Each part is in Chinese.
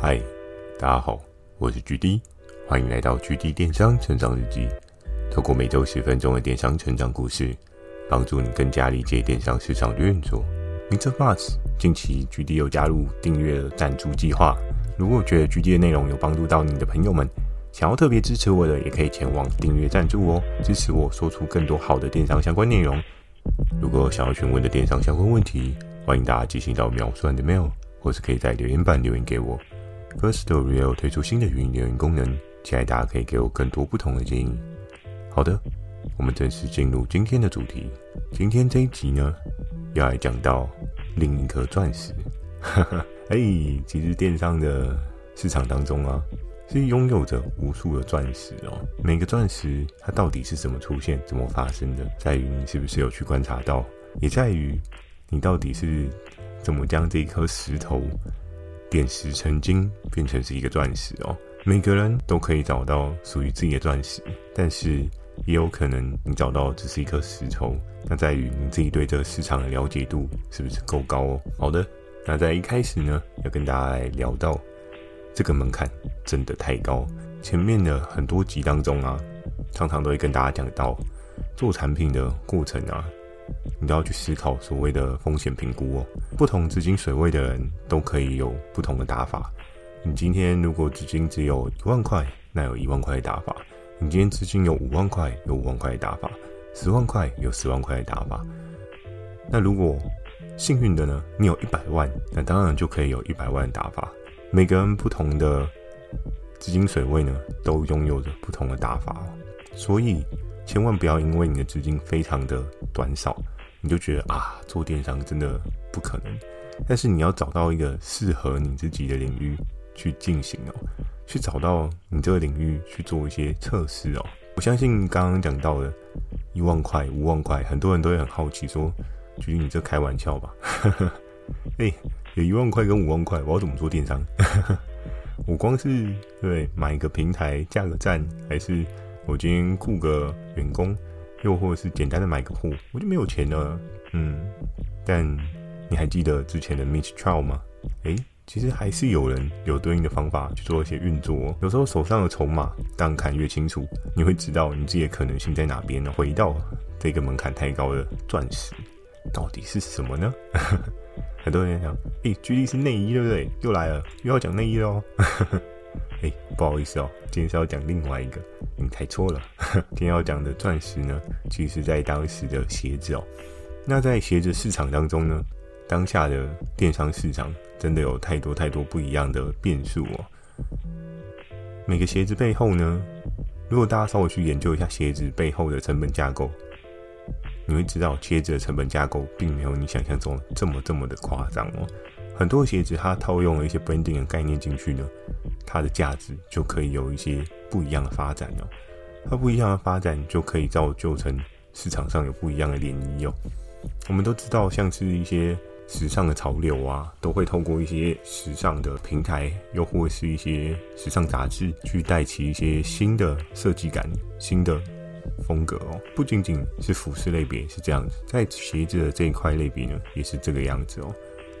嗨，大家好，我是 GD， 欢迎来到 GD 电商成长日记。透过每周10分钟的电商成长故事，帮助你更加理解电商市场的运作。Mix of Mars 近期 GD 又加入订阅赞助计划，如果觉得 GD 的内容有帮助到你的朋友们，想要特别支持我的，也可以前往订阅赞助哦，支持我说出更多好的电商相关内容。如果想要询问的电商相关问题，欢迎大家寄信到描述栏的 mail， 或是可以在留言板留言给我。Firstory 也有推出新的语音留言功能，期待大家可以给我更多不同的建议。好的，我们正式进入今天的主题。今天这一集呢，要来讲到另一颗钻石。其实电商的市场当中啊，是拥有着无数的钻石哦。每个钻石它到底是怎么出现、怎么发生的，在于你是不是有去观察到，也在于你到底是怎么将这一颗石头点石成金，变成是一个钻石哦。每个人都可以找到属于自己的钻石，但是也有可能你找到只是一颗石头，那在于你自己对这个市场的了解度是不是够高哦。好的，那在一开始呢，要跟大家来聊到这个门槛真的太高。前面的很多集当中啊，常常都会跟大家讲到，做产品的过程啊，你都要去思考所谓的风险评估哦。不同资金水位的人都可以有不同的打法。你今天如果资金只有1万块，那有1万块的打法；你今天资金有5万块，有5万块的打法；10万块有10万块的打法。那如果幸运的呢，你有100万，那当然就可以有100万的打法。每个人不同的资金水位呢，都拥有着不同的打法哦。所以千万不要因为你的资金非常的短少，你就觉得做电商真的不可能。但是你要找到一个适合你自己的领域去进行哦，去找到你这个领域去做一些测试哦。我相信刚刚讲到的1万块、5万块，很多人都会很好奇说，觉得你这开玩笑吧？有1万块跟5万块，我要怎么做电商？我光是买一个平台架个站，还是我今天雇个员工，又或者是简单的买个货，我就没有钱了。但你还记得之前的 MitchTrock 吗？其实还是有人有对应的方法去做一些运作哦。有时候手上的筹码，当看越清楚，你会知道你自己的可能性在哪边呢。回到这个门槛太高的钻石，到底是什么呢？很多人讲，GD 是内衣对不对？又来了，又要讲内衣喽。不好意思哦，今天是要讲另外一个，你猜错了。今天要讲的钻石呢，其实是在当时的鞋子哦。那在鞋子市场当中呢，当下的电商市场真的有太多太多不一样的变数哦。每个鞋子背后呢，如果大家稍微去研究一下鞋子背后的成本架构，你会知道鞋子的成本架构并没有你想象中这么的夸张哦。很多鞋子它套用了一些 branding 的概念进去呢，它的价值就可以有一些不一样的发展哦。它不一样的发展就可以造就成市场上有不一样的涟漪哦。我们都知道，像是一些时尚的潮流啊，都会透过一些时尚的平台，又或是一些时尚杂志，去带起一些新的设计感、新的风格哦。不仅仅是服饰类别是这样子，在鞋子的这一块类别呢，也是这个样子哦。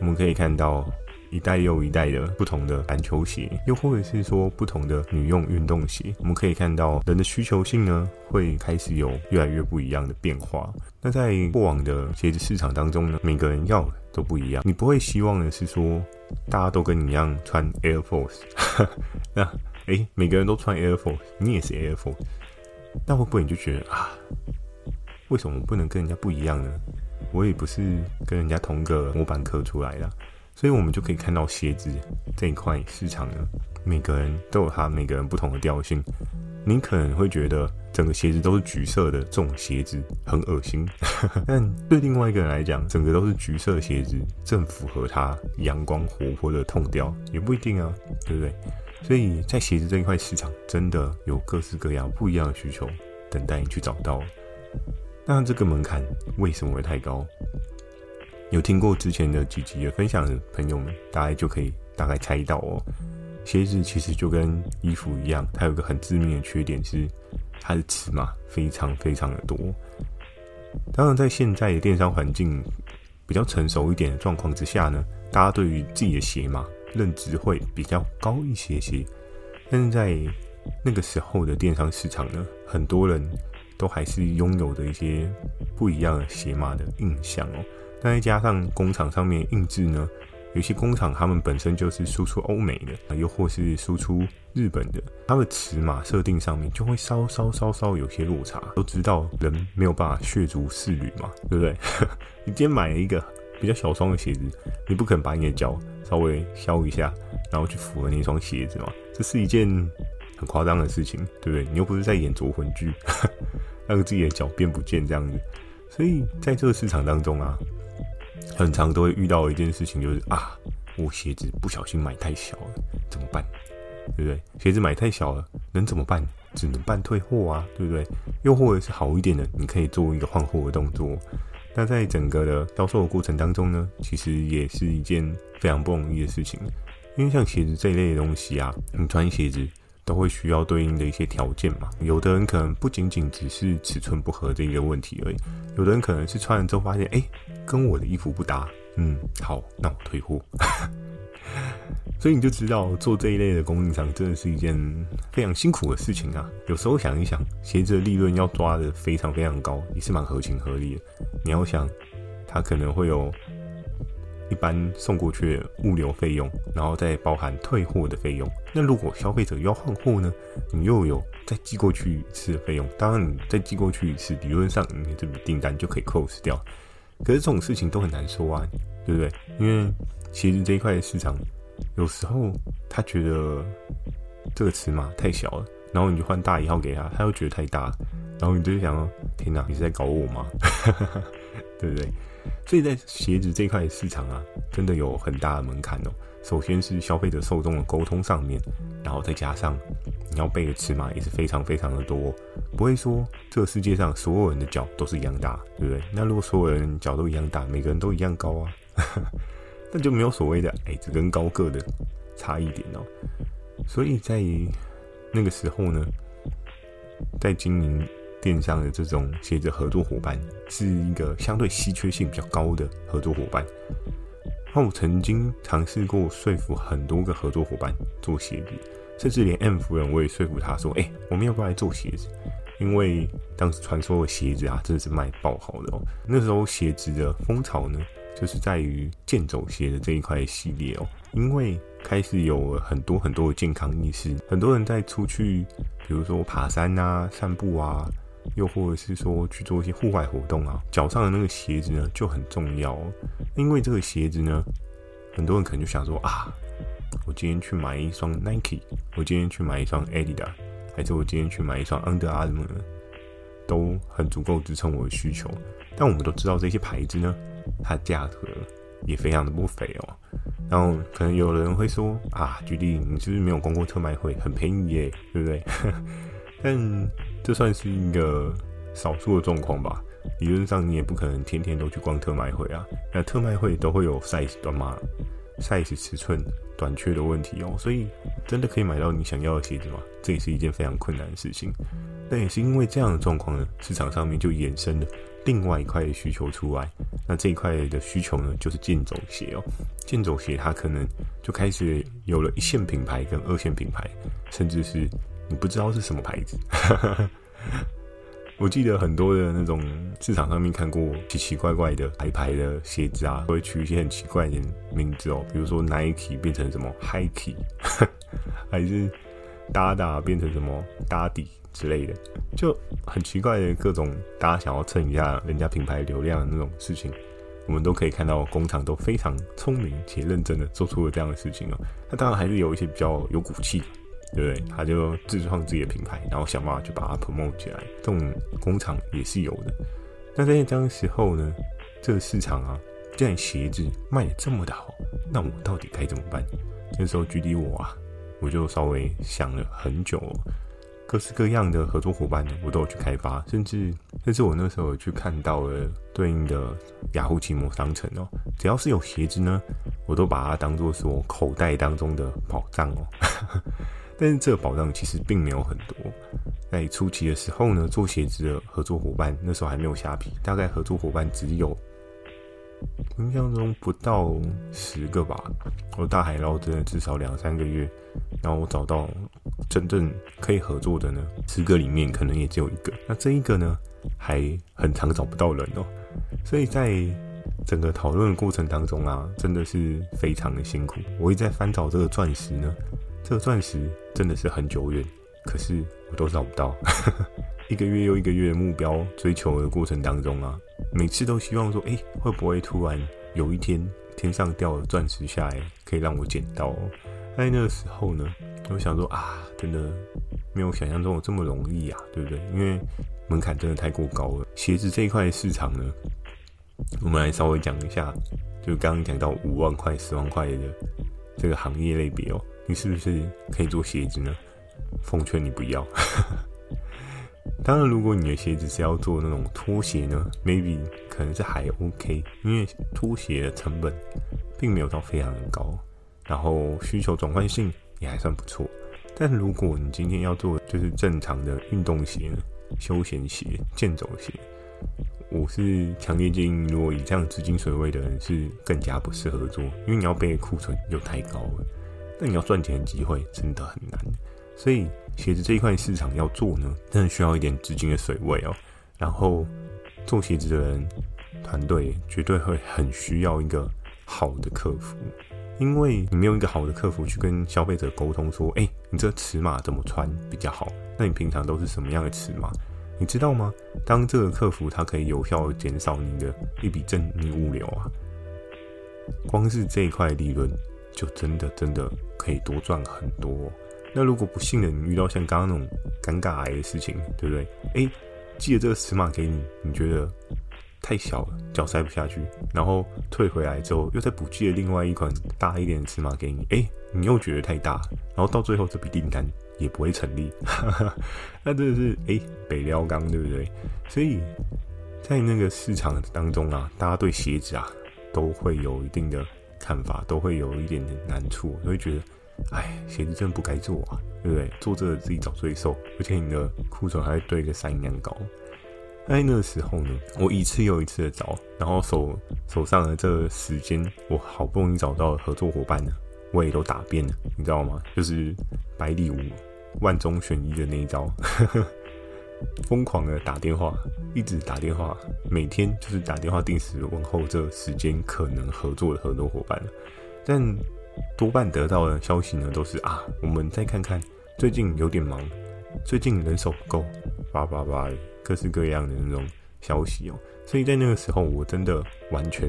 我们可以看到一代又一代的不同的篮球鞋，又或者是说不同的女用运动鞋，我们可以看到人的需求性呢，会开始有越来越不一样的变化。那在过往的鞋子市场当中呢，每个人要的都不一样，你不会希望的是说大家都跟你一样穿 Air Force 那每个人都穿 Air Force， 你也是 Air Force， 那会不会你就觉得为什么我不能跟人家不一样呢？我也不是跟人家同个模板刻出来的。所以我们就可以看到鞋子这一块市场呢，每个人都有他每个人不同的调性。你可能会觉得整个鞋子都是橘色的，这种鞋子很恶心但对另外一个人来讲，整个都是橘色的鞋子正符合他阳光活泼的痛调，也不一定啊，对不对？所以在鞋子这一块市场，真的有各式各样不一样的需求等待你去找到。那这个门槛为什么会太高？有听过之前的几集的分享的朋友们，大概就可以大概猜到哦。鞋子其实就跟衣服一样，它有一个很致命的缺点是，它的尺码非常非常的多。当然，在现在的电商环境比较成熟一点的状况之下呢，大家对于自己的鞋码认知会比较高一些些。但是在那个时候的电商市场呢，很多人都还是拥有的一些不一样的鞋码的印象哦。那再加上工厂上面印制呢，有些工厂他们本身就是输出欧美的，又或是输出日本的，它的尺码设定上面就会稍稍有些落差。都知道人没有办法血足适履嘛，对不对？你今天买了一个比较小双的鞋子，你不可能把你的脚稍微削一下，然后去符合那双鞋子嘛，这是一件很夸张的事情，对不对？你又不是在演夺魂剧，让自己的脚变不见这样子。所以在这个市场当中啊，很常都会遇到一件事情，就是啊，我鞋子不小心买太小了，怎么办？对不对？鞋子买太小了，能怎么办？只能办退货啊，对不对？又或者是好一点的，你可以做一个换货的动作。那在整个的销售的过程当中呢，其实也是一件非常不容易的事情，因为像鞋子这一类的东西啊，你穿鞋子都会需要对应的一些条件嘛。有的人可能不仅仅只是尺寸不合这个问题而已，有的人可能是穿了之后发现，跟我的衣服不搭，好，那我退货。所以你就知道做这一类的供应商真的是一件非常辛苦的事情啊。有时候想一想，鞋子的利润要抓得非常非常高，也是蛮合情合理的。你要想，它可能会有一般送过去的物流费用，然后再包含退货的费用。那如果消费者要换货呢，你又有再寄过去一次的费用。当然你再寄过去一次，理论上你这笔订单就可以 close 掉。可是这种事情都很难说啊，对不对？因为鞋子这一块的市场，有时候他觉得这个尺码太小了，然后你就换大一号给他，他又觉得太大了，然后你就想，天哪，你是在搞我吗？对不对？所以在鞋子这块市场啊，真的有很大的门槛哦。首先是消费者受众的沟通上面，然后再加上你要背的尺码也是非常非常的多哦，不会说这个世界上所有人的脚都是一样大，对不对？那如果所有人脚都一样大，每个人都一样高啊，那就没有所谓的矮子跟高个的差异点哦。所以在那个时候呢，在经营电商的这种鞋子合作伙伴是一个相对稀缺性比较高的合作伙伴。那我曾经尝试过说服很多个合作伙伴做鞋子，甚至连 M 夫人我也说服他说，我们要不要来做鞋子？因为当时传说的鞋子啊，真的是卖爆好的哦。那时候鞋子的风潮呢，就是在于健走鞋的这一块系列哦，因为开始有很多很多的健康意识，很多人在出去，比如说爬山啊、散步啊，又或者是说去做一些户外活动啊，脚上的那个鞋子呢就很重要哦。因为这个鞋子呢，很多人可能就想说啊，我今天去买一双 Nike， 我今天去买一双 Adidas， 还是我今天去买一双 Under Armour， 都很足够支撑我的需求。但我们都知道这些牌子呢，它价格也非常的不菲哦。然后可能有人会说啊，GD，你是不是没有逛过特卖会，很便宜耶，对不对？但这算是一个少数的状况吧。理论上你也不可能天天都去逛特卖会啊，那特卖会都会有 size 短码、size 尺寸短缺的问题哦，所以真的可以买到你想要的鞋子吗？这也是一件非常困难的事情。但也是因为这样的状况呢，市场上面就衍生了另外一块的需求出来。那这一块的需求呢，就是健走鞋哦。健走鞋它可能就开始有了一线品牌跟二线品牌，甚至是你不知道是什么牌子。我记得很多的那种市场上面看过奇奇怪怪的牌牌的鞋子啊，会取一些很奇怪的名字哦，比如说 Nike 变成什么 Hike， 还是 Dada 变成什么 Daddy 之类的，就很奇怪的各种大家想要蹭一下人家品牌流量的那种事情，我们都可以看到工厂都非常聪明且认真的做出了这样的事情哦。那当然还是有一些比较有骨气，对不对？他就自创自己的品牌，然后想办法去把它 promote 起来，这种工厂也是有的。那在这样的时候呢，这个市场啊，既然鞋子卖得这么的好，那我到底该怎么办？那时候 GD 我就稍微想了很久，各式各样的合作伙伴呢，我都有去开发，甚至我那时候有去看到了对应的雅虎奇摩商城哦，只要是有鞋子呢，我都把它当作说口袋当中的宝藏哦。但是这个宝藏其实并没有很多。在初期的时候呢，做鞋子的合作伙伴那时候还没有虾皮，大概合作伙伴只有印象中不到10个吧。我大海捞针至少2-3个月，然后我找到真正可以合作的呢，10个里面可能也只有1个。那这一个呢，还很常找不到人哦。所以在整个讨论的过程当中啊，真的是非常的辛苦。我一直在翻找这个钻石呢，这个钻石真的是很久远，可是我都找不到。一个月又一个月的目标追求的过程当中啊，每次都希望说，会不会突然有一天天上掉了钻石下来，可以让我捡到哦。在那个时候呢，我想说啊，真的没有想象中有这么容易啊，对不对？因为门槛真的太过高了。鞋子这一块市场呢，我们来稍微讲一下，就刚刚讲到5万块、10万块的这个行业类别哦，你是不是可以做鞋子呢？奉劝你不要。当然，如果你的鞋子是要做那种拖鞋呢 ，maybe 可能是还 OK， 因为拖鞋的成本并没有到非常的高，然后需求转换性也还算不错。但如果你今天要做就是正常的运动鞋呢、休闲鞋、健走鞋，我是强烈建议，如果以这样资金水位的人是更加不适合做，因为你要背的库存又太高了，那你要赚钱的机会真的很难。所以鞋子这一块市场要做呢，真的需要一点资金的水位哦。然后做鞋子的人团队绝对会很需要一个好的客服，因为你没有一个好的客服去跟消费者沟通说，你这尺码怎么穿比较好？那你平常都是什么样的尺码？你知道吗？当这个客服他可以有效地减少你的一笔正逆物流啊，光是这一块利润就真的可以多赚很多哦。那如果不幸的你遇到像刚刚那种尴尬癌的事情，对不对？寄了这个尺码给你，你觉得太小了，脚塞不下去，然后退回来之后又再补寄了另外一款大一点的尺码给你，你又觉得太大，然后到最后这笔订单也不会成立。那真的是北撩刚，对不对？所以在那个市场当中啊，大家对鞋子啊都会有一定的看法，都会有一点点难处，都会觉得鞋子真的不该做啊，对不对？做这个自己找罪受，而且你的库存还会堆个3样高。在那个时候呢，我一次又一次的找，然后手上的这个时间，我好不容易找到合作伙伴呢，我也都打遍了，你知道吗？就是百里无万中选一的那一招，疯狂的打电话，一直打电话，每天就是打电话定时问候这时间可能合作的合作伙伴了，但多半得到的消息呢，都是啊，我们再看看，最近有点忙，最近人手不够，叭，各式各样的那种消息哦。所以在那个时候，我真的完全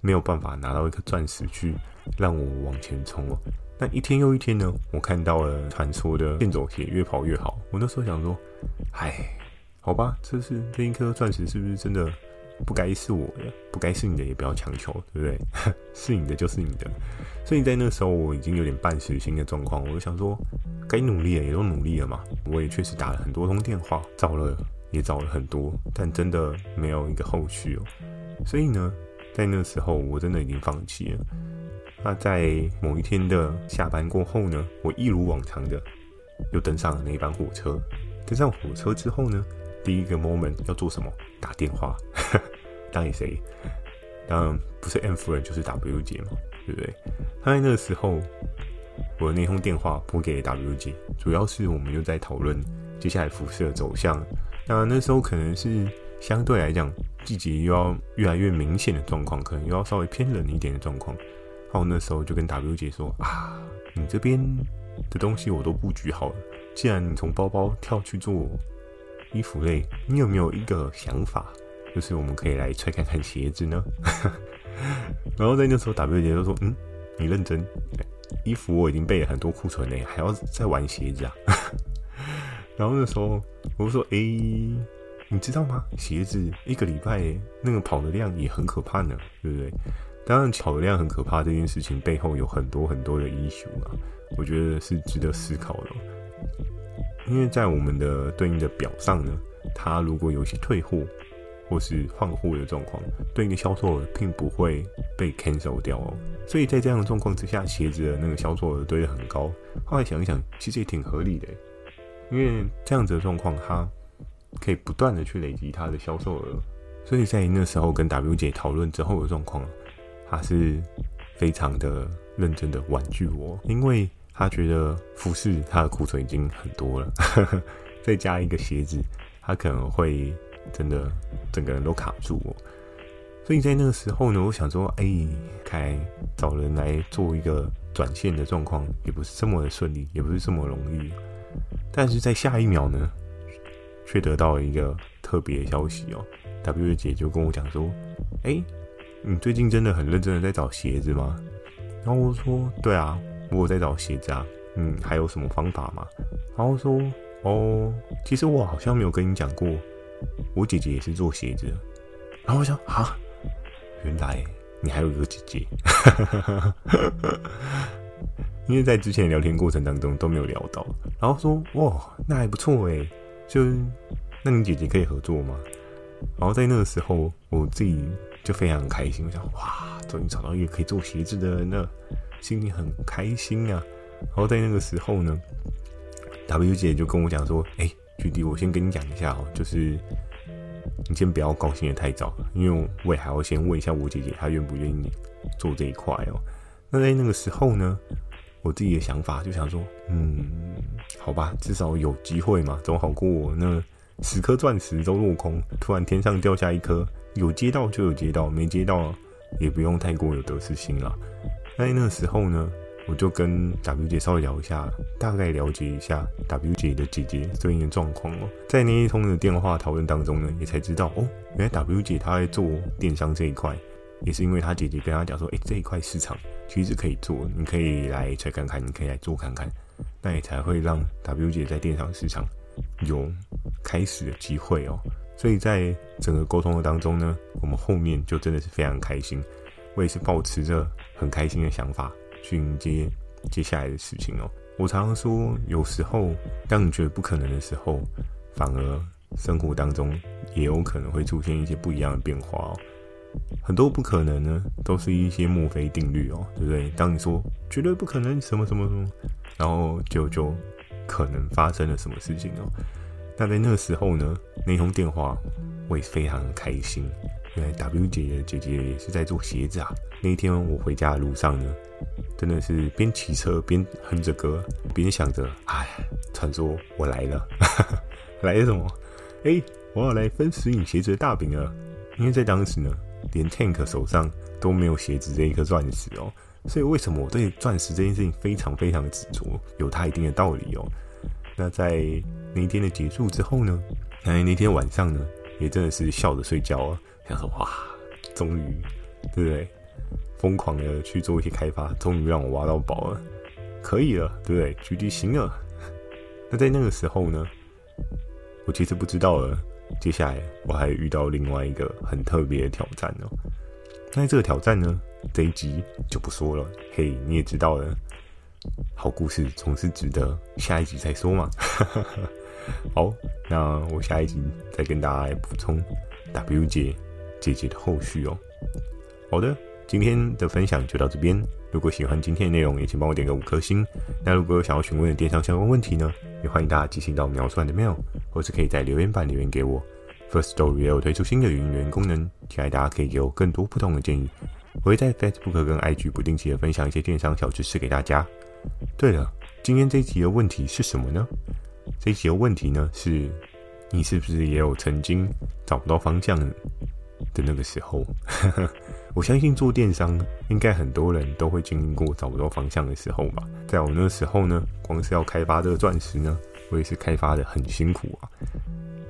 没有办法拿到一颗钻石去让我往前冲哦。那一天又一天呢，我看到了传说的健走鞋越跑越好。我那时候想说，好吧，这一颗钻石是不是真的？不该是我的，不该是你的，也不要强求，对不对？是你的就是你的。所以在那时候，我已经有点半死心的状况，我就想说，该努力了，也都努力了嘛。我也确实打了很多通电话，找了很多，但真的没有一个后续哦。所以呢，在那时候，我真的已经放弃了。那在某一天的下班过后呢，我一如往常的又登上了那班火车。登上火车之后呢？第一个 moment 要做什么？打电话，打给谁？当然不是 M 夫人就是 W 姐嘛，对不对？他在那个时候，我的那通电话拨给 W 姐，主要是我们又在讨论接下来服饰的走向。那时候可能是相对来讲季节又要越来越明显的状况，可能又要稍微偏冷一点的状况。然后那时候就跟 W 姐说啊，你这边的东西我都布局好了，既然你从包包跳去做衣服类，你有没有一个想法，就是我们可以来try看看鞋子呢？然后在那时候 W 姐就说，你认真？衣服我已经备了很多库存嘞，还要再玩鞋子啊？然后那时候我就说，你知道吗？鞋子一个礼拜那个跑的量也很可怕呢，对不对？当然跑的量很可怕这件事情背后有很多很多的 issue 啊，我觉得是值得思考的。因为在我们的对应的表上呢，它如果有一些退货或是换货的状况，对应的销售额并不会被 cancel 掉哦。所以在这样的状况之下，鞋子的那个销售额堆得很高。后来想一想，其实也挺合理的，因为这样子的状况，它可以不断的去累积它的销售额，所以在那时候跟 W 姐讨论之后的状况，她是非常的认真的婉拒我，因为她觉得服饰她的库存已经很多了，再加一个鞋子，她可能会真的整个人都卡住我。所以在那个时候呢，我想说，该找人来做一个转线的状况，也不是这么的顺利，也不是这么容易。但是在下一秒呢，却得到了一个特别的消息哦。W 姐就跟我讲说：“你最近真的很认真的在找鞋子吗？”然后我说：“对啊，我有在找鞋子啊。还有什么方法吗？”然后说：“哦，其实我好像没有跟你讲过，我姐姐也是做鞋子的。”然后我想，哈，原来你还有一个姐姐，因为在之前聊天过程当中都没有聊到。然后说，哇，那还不错诶，就是那你姐姐可以合作吗？然后在那个时候，我自己就非常开心，我想，哇，终于找到一个可以做鞋子的人了，心里很开心啊。然后在那个时候呢 ，W 姐就跟我讲说，GD，我先跟你讲一下哦，就是。你先不要高兴的太早，因为我也还要先问一下我姐姐她愿不愿意做这一块哦。那在那个时候呢，我自己的想法就想说，好吧，至少有机会嘛，总好过我那10颗钻石都落空，突然天上掉下一颗，有接到就有接到，没接到也不用太过有得失心啦。那在那个时候呢，我就跟 W 姐稍微聊一下，大概了解一下 W 姐的姐姐最近的状况哦。在那一通的电话讨论当中呢，也才知道哦，原来 W 姐她在做电商这一块，也是因为她姐姐跟她讲说，这一块市场其实是可以做，你可以来揣看看，你可以来做看看，那也才会让 W 姐在电商市场有开始的机会哦。所以在整个沟通的当中呢，我们后面就真的是非常开心，我也是抱持着很开心的想法。去迎接接下来的事情哦。我常常说，有时候当你觉得不可能的时候，反而生活当中也有可能会出现一些不一样的变化哦。很多不可能呢，都是一些墨菲定律哦，对不对？当你说绝对不可能什么什么什么，然后就可能发生了什么事情哦。那在那个时候呢，那通电话我也非常开心。原来 W 姐的姐姐也是在做鞋子啊！那一天我回家的路上呢，真的是边骑车边哼着歌，边想着，传说我来了，来了什么？我要来分食你鞋子的大饼了！因为在当时呢，连 Tank 手上都没有鞋子这一颗钻石哦，所以为什么我对钻石这件事情非常非常执着，有它一定的道理哦。那在那一天的结束之后呢，那天晚上呢，也真的是笑着睡觉啊。想说哇，终于，对不对？疯狂的去做一些开发，终于让我挖到宝了，可以了，对不对？局地行了。那在那个时候呢，我其实不知道了。接下来我还遇到另外一个很特别的挑战哦。那这个挑战呢，这一集就不说了。嘿，你也知道了，好故事总是值得下一集再说嘛。好，那我下一集再跟大家来补充 W 姐姐的后续哦。好的，今天的分享就到这边。如果喜欢今天的内容，也请帮我点个5颗星。那如果有想要询问的电商相关问题呢，也欢迎大家寄信到描述栏的 mail， 或是可以在留言板留言给我。Firstory 也有推出新的语音留言功能，期待大家可以给我更多不同的建议。我会在 Facebook 跟 IG 不定期的分享一些电商小知识给大家。对了，今天这一集的问题是什么呢？这一集的问题呢是，你是不是也有曾经找不到方向的那个时候？我相信做电商应该很多人都会经历过找不到方向的时候吧。在我那时候呢，光是要开发这个钻石呢，我也是开发的很辛苦啊。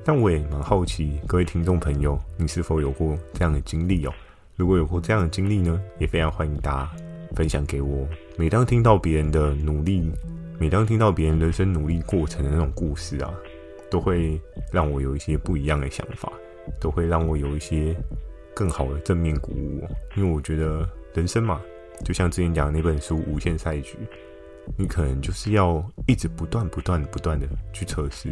但我也蛮好奇，各位听众朋友，你是否有过这样的经历哦？如果有过这样的经历呢，也非常欢迎大家分享给我。每当听到别人的努力，每当听到别人人生努力过程的那种故事啊，都会让我有一些不一样的想法，都会让我有一些更好的正面鼓舞哦。因为我觉得人生嘛，就像之前讲的那本书《无限赛局》，你可能就是要一直不断的去测试。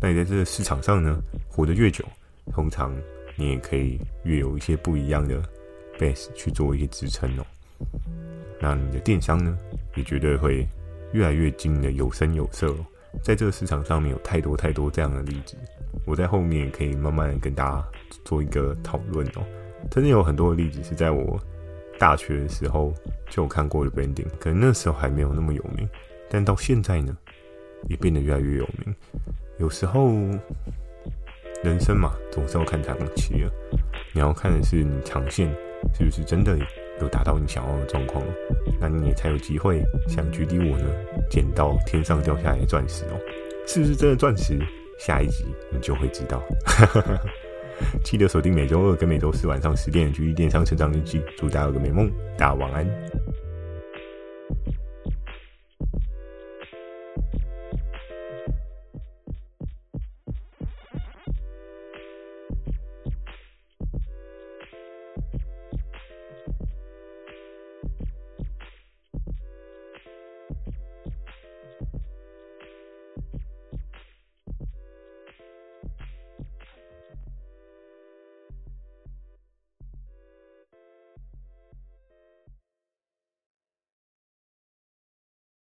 那你在这个市场上呢，活得越久，通常你也可以越有一些不一样的 base 去做一些支撑哦。那你的电商呢，也绝对会越来越经营的有声有色哦。在这个市场上面有太多太多这样的例子，我在后面可以慢慢跟大家做一个讨论哦。真的有很多的例子是在我大学的时候就有看过的 branding， 可能那时候还没有那么有名，但到现在呢，也变得越来越有名。有时候人生嘛，总是要看长期了，你要看的是你长线是不是真的有达到你想要的状况，那你也才有机会像GD我呢，捡到天上掉下来的钻石哦。是不是真的钻石？下一集你就会知道。记得锁定每周二跟每周四晚上10点的GD电商成长日记，祝大家有个美梦，大家晚安。